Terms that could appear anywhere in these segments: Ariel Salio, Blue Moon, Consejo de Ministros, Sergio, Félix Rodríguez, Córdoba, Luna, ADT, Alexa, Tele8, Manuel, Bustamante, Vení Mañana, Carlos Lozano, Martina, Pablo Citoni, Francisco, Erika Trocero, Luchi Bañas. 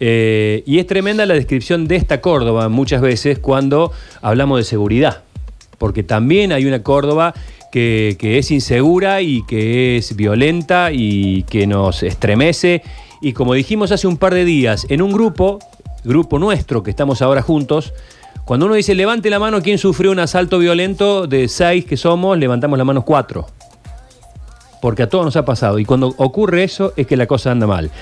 Y es tremenda la descripción de esta Córdoba muchas veces cuando hablamos de seguridad, porque también hay una Córdoba que es insegura y que es violenta y que nos estremece. Y como dijimos hace un par de días, en un grupo nuestro que estamos ahora juntos, cuando uno dice levante la mano quien sufrió un asalto violento, de 6 que somos, levantamos la mano 4, porque a todos nos ha pasado, y cuando ocurre eso es que la cosa anda mal.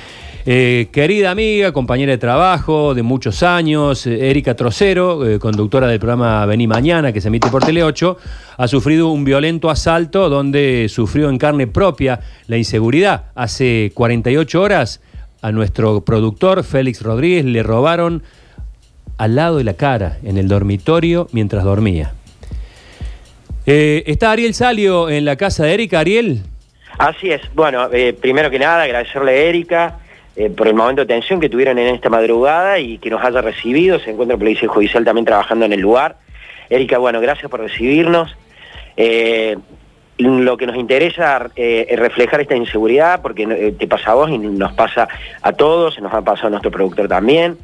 Querida amiga, compañera de trabajo de muchos años, Erika Trocero, conductora del programa Vení Mañana, que se emite por Tele8, ha sufrido un violento asalto donde sufrió en carne propia la inseguridad. Hace 48 horas a nuestro productor Félix Rodríguez le robaron al lado de la cara, en el dormitorio, mientras dormía. ¿Está Ariel Salio en la casa de Erika, Ariel? Así es. Bueno, primero que nada agradecerle a Erika por el momento de tensión que tuvieron en esta madrugada y que nos haya recibido. Se encuentra el Policía Judicial también trabajando en el lugar. Erika, bueno, gracias por recibirnos. Lo que nos interesa es reflejar esta inseguridad, porque te pasa a vos y nos pasa a todos, nos ha pasado a nuestro productor también.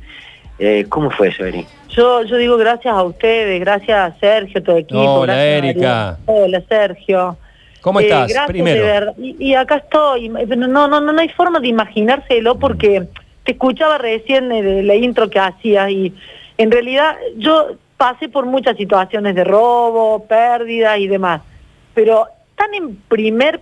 ¿Cómo fue eso, Eri? Yo digo gracias a ustedes, gracias a Sergio, todo el equipo. Hola, Erika. Hola, Sergio. ¿Cómo estás? Primero. Y acá estoy. No hay forma de imaginárselo, porque te escuchaba recién de la intro que hacías y en realidad yo pasé por muchas situaciones de robo, pérdida y demás, pero tan en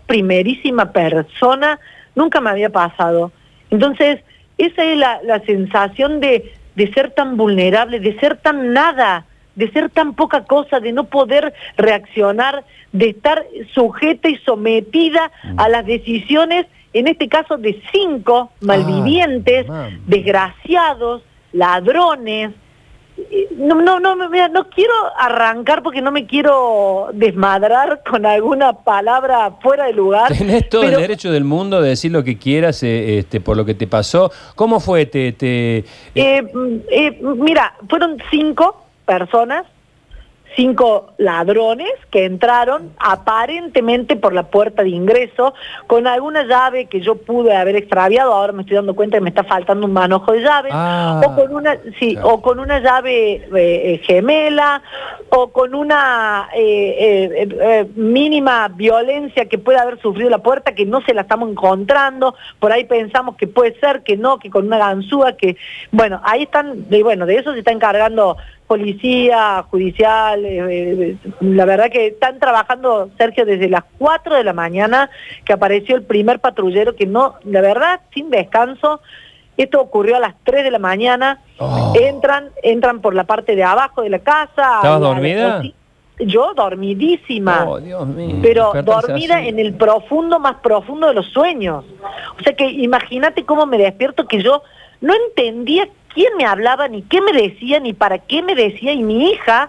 primerísima persona nunca me había pasado. Entonces, esa es la sensación de ser tan vulnerable, de ser tan nada, de ser tan poca cosa, de no poder reaccionar, de estar sujeta y sometida a las decisiones, en este caso de 5 malvivientes, desgraciados, ladrones. No quiero arrancar porque no me quiero desmadrar con alguna palabra fuera de lugar. Tenés todo el derecho del mundo de decir lo que quieras por lo que te pasó. ¿Cómo fue? Mira, fueron 5 personas, 5 ladrones que entraron aparentemente por la puerta de ingreso con alguna llave que yo pude haber extraviado. Ahora me estoy dando cuenta que me está faltando un manojo de llaves, o con una llave gemela, o con una mínima violencia que pueda haber sufrido la puerta, que no se la estamos encontrando. Por ahí pensamos que puede ser, que no, que con una ganzúa, que bueno, ahí están, y bueno, de eso se está encargando Policía Judicial. La verdad que están trabajando, Sergio, desde las 4 de la mañana que apareció el primer patrullero, que no, la verdad, sin descanso. Esto ocurrió a las 3 de la mañana. Entran por la parte de abajo de la casa. ¿Estabas dormida? Yo dormidísima. Oh, Dios mío. Pero dormida en el profundo, más profundo de los sueños. O sea que imagínate cómo me despierto, que yo no entendía quién me hablaba, ni qué me decía, ni para qué me decía. Y mi hija,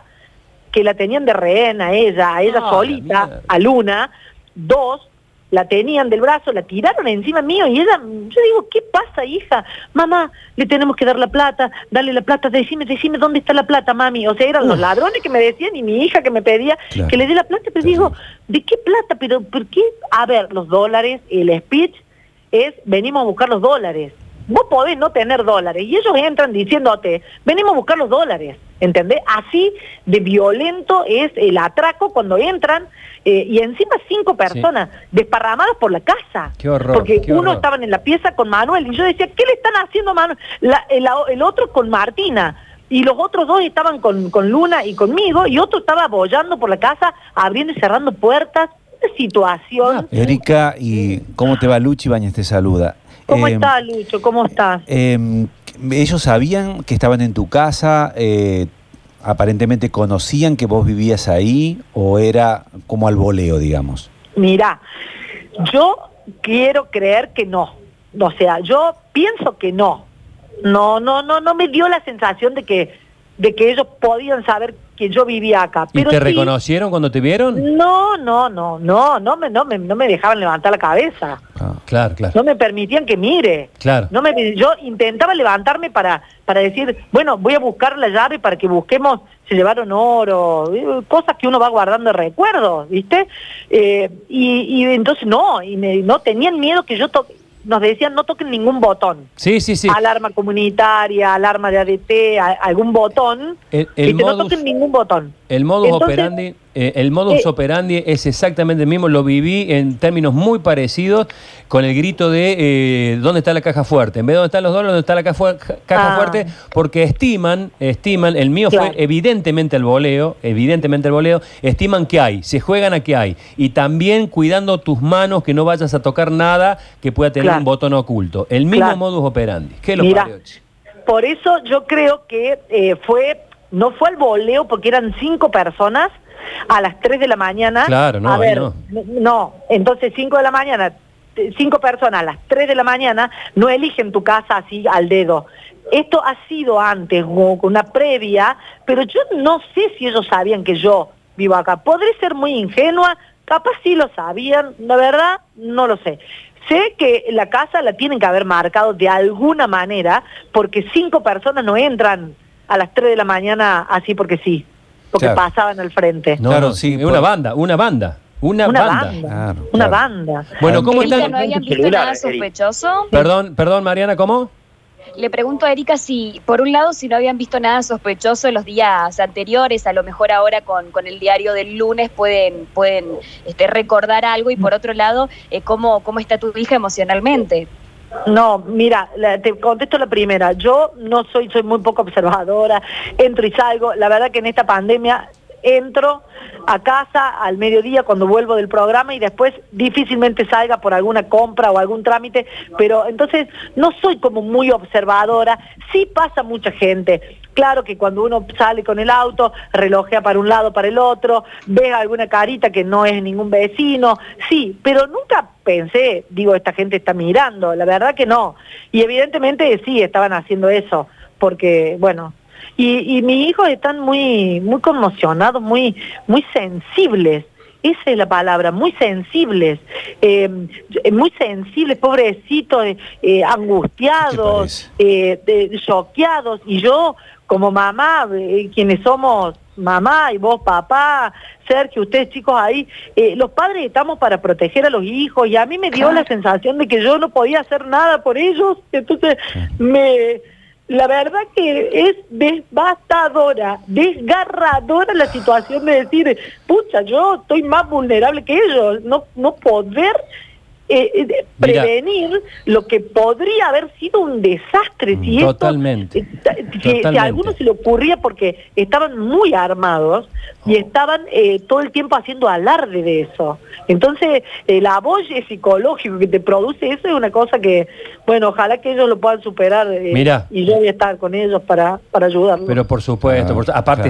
que la tenían de rehén a ella solita, a Luna, 2, la tenían del brazo, la tiraron encima mío, y ella, yo digo, ¿qué pasa, hija? Mamá, le tenemos que dar la plata, dale la plata, decime dónde está la plata, mami. O sea, eran los ladrones que me decían y mi hija que me pedía que le dé la plata, pero digo, ¿de qué plata? Pero ¿por qué? A ver, los dólares, el speech es, venimos a buscar los dólares. Vos podés no tener dólares, y ellos entran diciéndote, venimos a buscar los dólares, ¿entendés? Así de violento es el atraco cuando entran, y encima 5 personas desparramadas por la casa. ¡Qué horror! Porque uno estaba en la pieza con Manuel, y yo decía, ¿qué le están haciendo a Manuel? El otro con Martina, y los otros 2 estaban con Luna y conmigo, y otro estaba abollando por la casa, abriendo y cerrando puertas. Una situación. Erika, ¿y cómo te va? Luchi Bañas te saluda. ¿Cómo estás, Lucho? ¿Cómo estás? Ellos sabían que estaban en tu casa, aparentemente conocían que vos vivías ahí, o era como al voleo, digamos. Mirá, yo quiero creer que no. O sea, yo pienso que no. No me dio la sensación de que ellos podían saber que yo vivía acá. Pero ¿y te reconocieron cuando te vieron? No me dejaban levantar la cabeza. Claro. No me permitían que mire. Claro. Yo intentaba levantarme para decir, bueno, voy a buscar la llave para que busquemos, se llevaron oro, cosas que uno va guardando de recuerdos, ¿viste? Y entonces no tenían miedo que yo nos decían no toquen ningún botón. Sí, sí, sí. Alarma comunitaria, alarma de ADT, algún botón. El modus, no toquen ningún botón. El modus operandi, es exactamente el mismo. Lo viví en términos muy parecidos con el grito de ¿dónde está la caja fuerte? En vez de dónde están los dólares, ¿dónde está la caja fuerte? Porque estiman, el mío fue evidentemente el voleo, estiman que hay, se juegan a que hay. Y también cuidando tus manos, que no vayas a tocar nada que pueda tener un botón oculto. El mismo modus operandi. ¿Qué lo parió? Por eso yo creo que no fue al voleo, porque eran 5 personas a las 3 de la mañana. Claro, no, a ver, no. Entonces 5 de la mañana, 5 personas a las 3 de la mañana no eligen tu casa así al dedo. Esto ha sido antes, con una previa, pero yo no sé si ellos sabían que yo vivo acá. Podré ser muy ingenua, capaz sí lo sabían, la verdad no lo sé. Sé que la casa la tienen que haber marcado de alguna manera, porque 5 personas no entran a las 3 de la mañana así porque sí, porque pasaban al frente. No, claro, sí, una banda. Claro, una banda. Bueno, ¿cómo están? ¿No habían visto nada sospechoso? Perdón, Mariana, ¿cómo? Le pregunto a Erika si, por un lado, si no habían visto nada sospechoso en los días anteriores, a lo mejor ahora con el diario del lunes pueden recordar algo, y por otro lado, ¿cómo está tu hija emocionalmente? No, mira, te contesto la primera. Yo no soy muy poco observadora, entro y salgo. La verdad que en esta pandemia entro a casa al mediodía cuando vuelvo del programa y después difícilmente salga por alguna compra o algún trámite, pero entonces no soy como muy observadora. Sí pasa mucha gente. Claro que cuando uno sale con el auto, relojea para un lado, para el otro, ve alguna carita que no es ningún vecino, sí, pero nunca pensé, digo, esta gente está mirando, la verdad que no. Y evidentemente sí, estaban haciendo eso, porque, bueno... Y mis hijos están muy, muy conmocionados, muy, muy sensibles, esa es la palabra, muy sensibles, pobrecitos, angustiados, choqueados, y yo como mamá, quienes somos mamá y vos papá, Sergio, ustedes chicos ahí, los padres estamos para proteger a los hijos, y a mí me dio la sensación de que yo no podía hacer nada por ellos, entonces la verdad que es devastadora, desgarradora la situación de decir, pucha, yo estoy más vulnerable que ellos, no poder prevenir lo que podría haber sido un desastre. Si totalmente. Si a alguno se le ocurría, porque estaban muy armados y estaban todo el tiempo haciendo alarde de eso. Entonces, el aboye psicológico que te produce eso es una cosa que, bueno, ojalá que ellos lo puedan superar. Y yo voy a estar con ellos para ayudarlos. Pero por supuesto,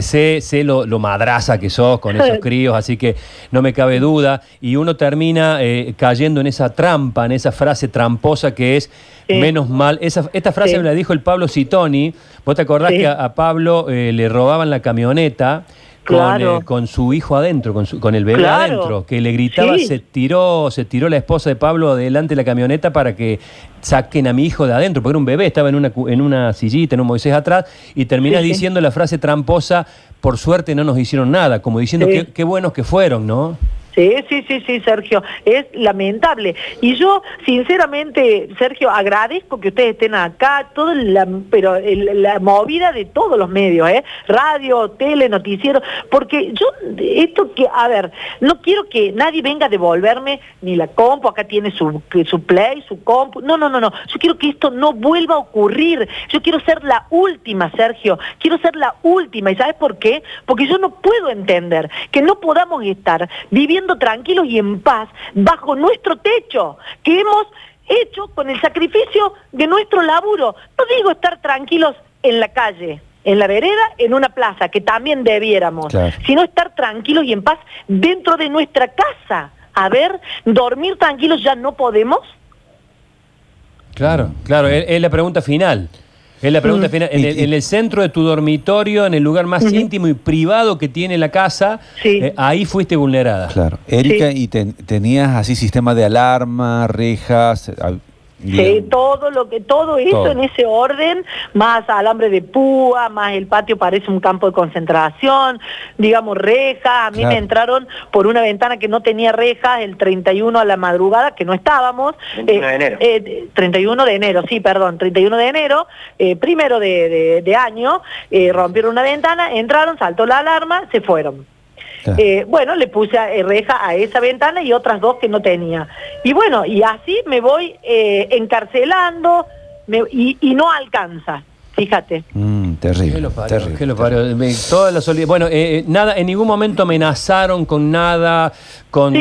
sé lo madraza que sos con esos críos, así que no me cabe duda. Y uno termina cayendo en esa trampa, en esa frase tramposa que es, menos mal. Esta frase me la dijo el Pablo Citoni. ¿Vos te acordás que a Pablo le robaban la camioneta? Con su hijo adentro, con el bebé adentro, que le gritaba, se tiró la esposa de Pablo adelante de la camioneta para que saquen a mi hijo de adentro, porque era un bebé, estaba en una sillita, en un Moisés atrás, y termina diciendo la frase tramposa, por suerte no nos hicieron nada, como diciendo qué buenos que fueron, ¿no? Sí, Sergio, es lamentable. Y yo, sinceramente, Sergio, agradezco que ustedes estén acá, la movida de todos los medios, radio, tele, noticiero, porque yo, no quiero que nadie venga a devolverme ni la compu, acá tiene su play, su compu, no, yo quiero que esto no vuelva a ocurrir, yo quiero ser la última, Sergio, ¿y sabes por qué? Porque yo no puedo entender que no podamos estar viviendo tranquilos y en paz bajo nuestro techo, que hemos hecho con el sacrificio de nuestro laburo. No digo estar tranquilos en la calle, en la vereda, en una plaza, que también debiéramos, sino estar tranquilos y en paz dentro de nuestra casa. A ver, dormir tranquilos ya no podemos. Claro, es la pregunta final. Es la pregunta final. En el centro de tu dormitorio, en el lugar más íntimo y privado que tiene la casa, ahí fuiste vulnerada. Claro. Erika, ¿y tenías así sistema de alarma, rejas? Sí, todo eso todo en ese orden, más alambre de púa, más el patio parece un campo de concentración, digamos rejas, a mí me entraron por una ventana que no tenía rejas el 31 a la madrugada, que no estábamos, 31 de enero, primero de año, rompieron una ventana, entraron, saltó la alarma, se fueron. Claro. Bueno, le puse reja a esa ventana y otras dos que no tenía. Y bueno, y así me voy encarcelando y no alcanza, fíjate. Terrible. ¿Qué lo parió? Terrible, Toda la solidaridad. Bueno, nada, en ningún momento amenazaron con nada, con...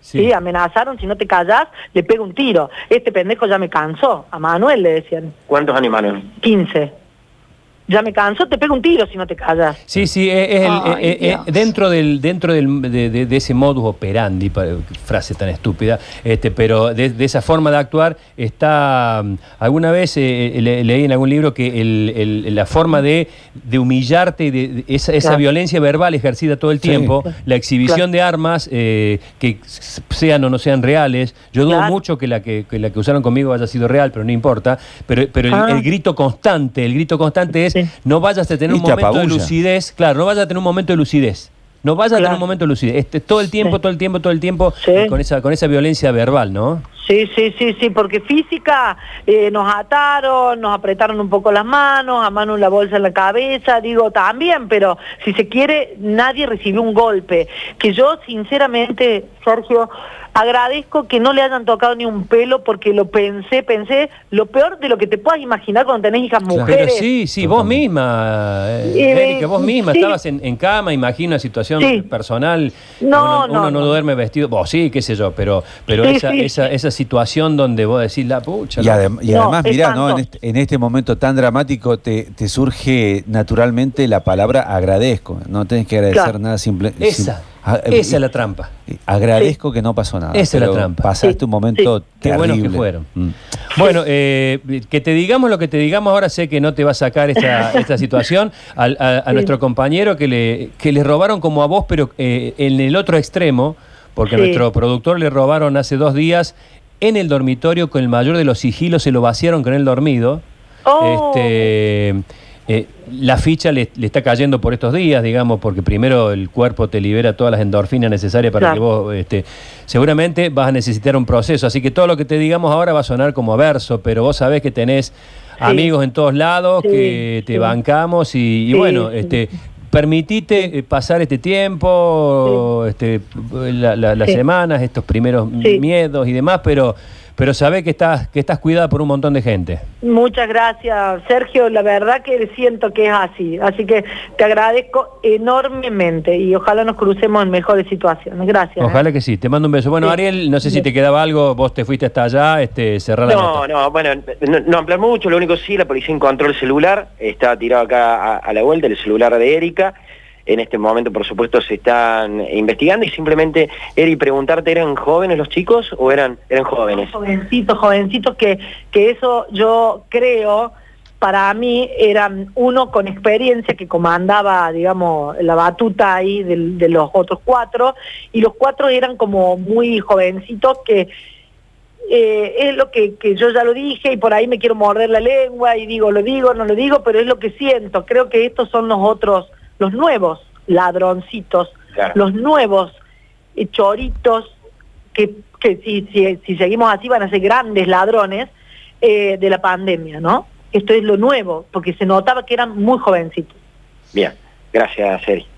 Sí, amenazaron, si no te callás, le pego un tiro. Este pendejo ya me cansó, a Manuel le decían. ¿Cuántos animales? 15. Ya me canso, te pego un tiro si no te callas. Sí, sí, es dentro de ese modus operandi, frase tan estúpida, pero de esa forma de actuar está... Alguna vez leí en algún libro que la forma de humillarte y esa violencia verbal ejercida todo el tiempo, la exhibición de armas, que sean o no sean reales, yo dudo mucho que la que usaron conmigo haya sido real, pero no importa, pero el grito constante es... No vayas a tener un momento de lucidez, no vayas a tener un momento de lucidez. Todo el tiempo, con esa violencia verbal, ¿no? Sí, porque física nos ataron, nos apretaron un poco las manos, a mano la bolsa en la cabeza, digo, también, pero si se quiere, nadie recibió un golpe. Que yo, sinceramente, Sergio, agradezco que no le hayan tocado ni un pelo, porque lo pensé lo peor de lo que te puedas imaginar cuando tenés hijas mujeres. Pero sí, vos misma, Erika, vos misma, estabas en cama, imagino una situación personal, uno no duerme vestido, qué sé yo, pero esa situación donde vos decís la pucha. Y además, mirá, ¿no? en este momento tan dramático te surge naturalmente la palabra agradezco, no tenés que agradecer nada, simplemente... Esa es la trampa. Agradezco que no pasó nada. Esa es la trampa. Pasaste un momento terrible. Qué buenos que fueron. Bueno, que te digamos lo que te digamos, ahora sé que no te va a sacar esta situación. A nuestro compañero que le robaron como a vos, pero en el otro extremo, porque a nuestro productor le robaron hace 2 días en el dormitorio con el mayor de los sigilos, se lo vaciaron con él dormido. La ficha le está cayendo por estos días, digamos, porque primero el cuerpo te libera todas las endorfinas necesarias para que vos, seguramente vas a necesitar un proceso, así que todo lo que te digamos ahora va a sonar como verso, pero vos sabés que tenés amigos en todos lados, que te bancamos y bueno, permitite pasar este tiempo, las semanas, estos primeros miedos y demás, pero sabés que estás cuidada por un montón de gente. Muchas gracias, Sergio, la verdad que siento que es así que te agradezco enormemente y ojalá nos crucemos en mejores situaciones. Gracias. Ojalá que sí, te mando un beso. Bueno, Ariel, no sé si te quedaba algo, vos te fuiste hasta allá, cerrar la nota. No ampliar mucho, lo único la policía encontró el celular, está tirado acá a la vuelta, el celular de Erika. En este momento, por supuesto, se están investigando y simplemente, Eri, preguntarte, ¿eran jóvenes los chicos o eran jóvenes? Jovencitos, que eso yo creo, para mí, eran uno con experiencia que comandaba, digamos, la batuta ahí de los otros 4, y los 4 eran como muy jovencitos que... es lo que yo ya lo dije y por ahí me quiero morder la lengua y digo, lo digo, no lo digo, pero es lo que siento. Creo que estos son los otros... los nuevos ladroncitos, los nuevos choritos, que si seguimos así van a ser grandes ladrones de la pandemia, ¿no? Esto es lo nuevo, porque se notaba que eran muy jovencitos. Bien, gracias, Eri.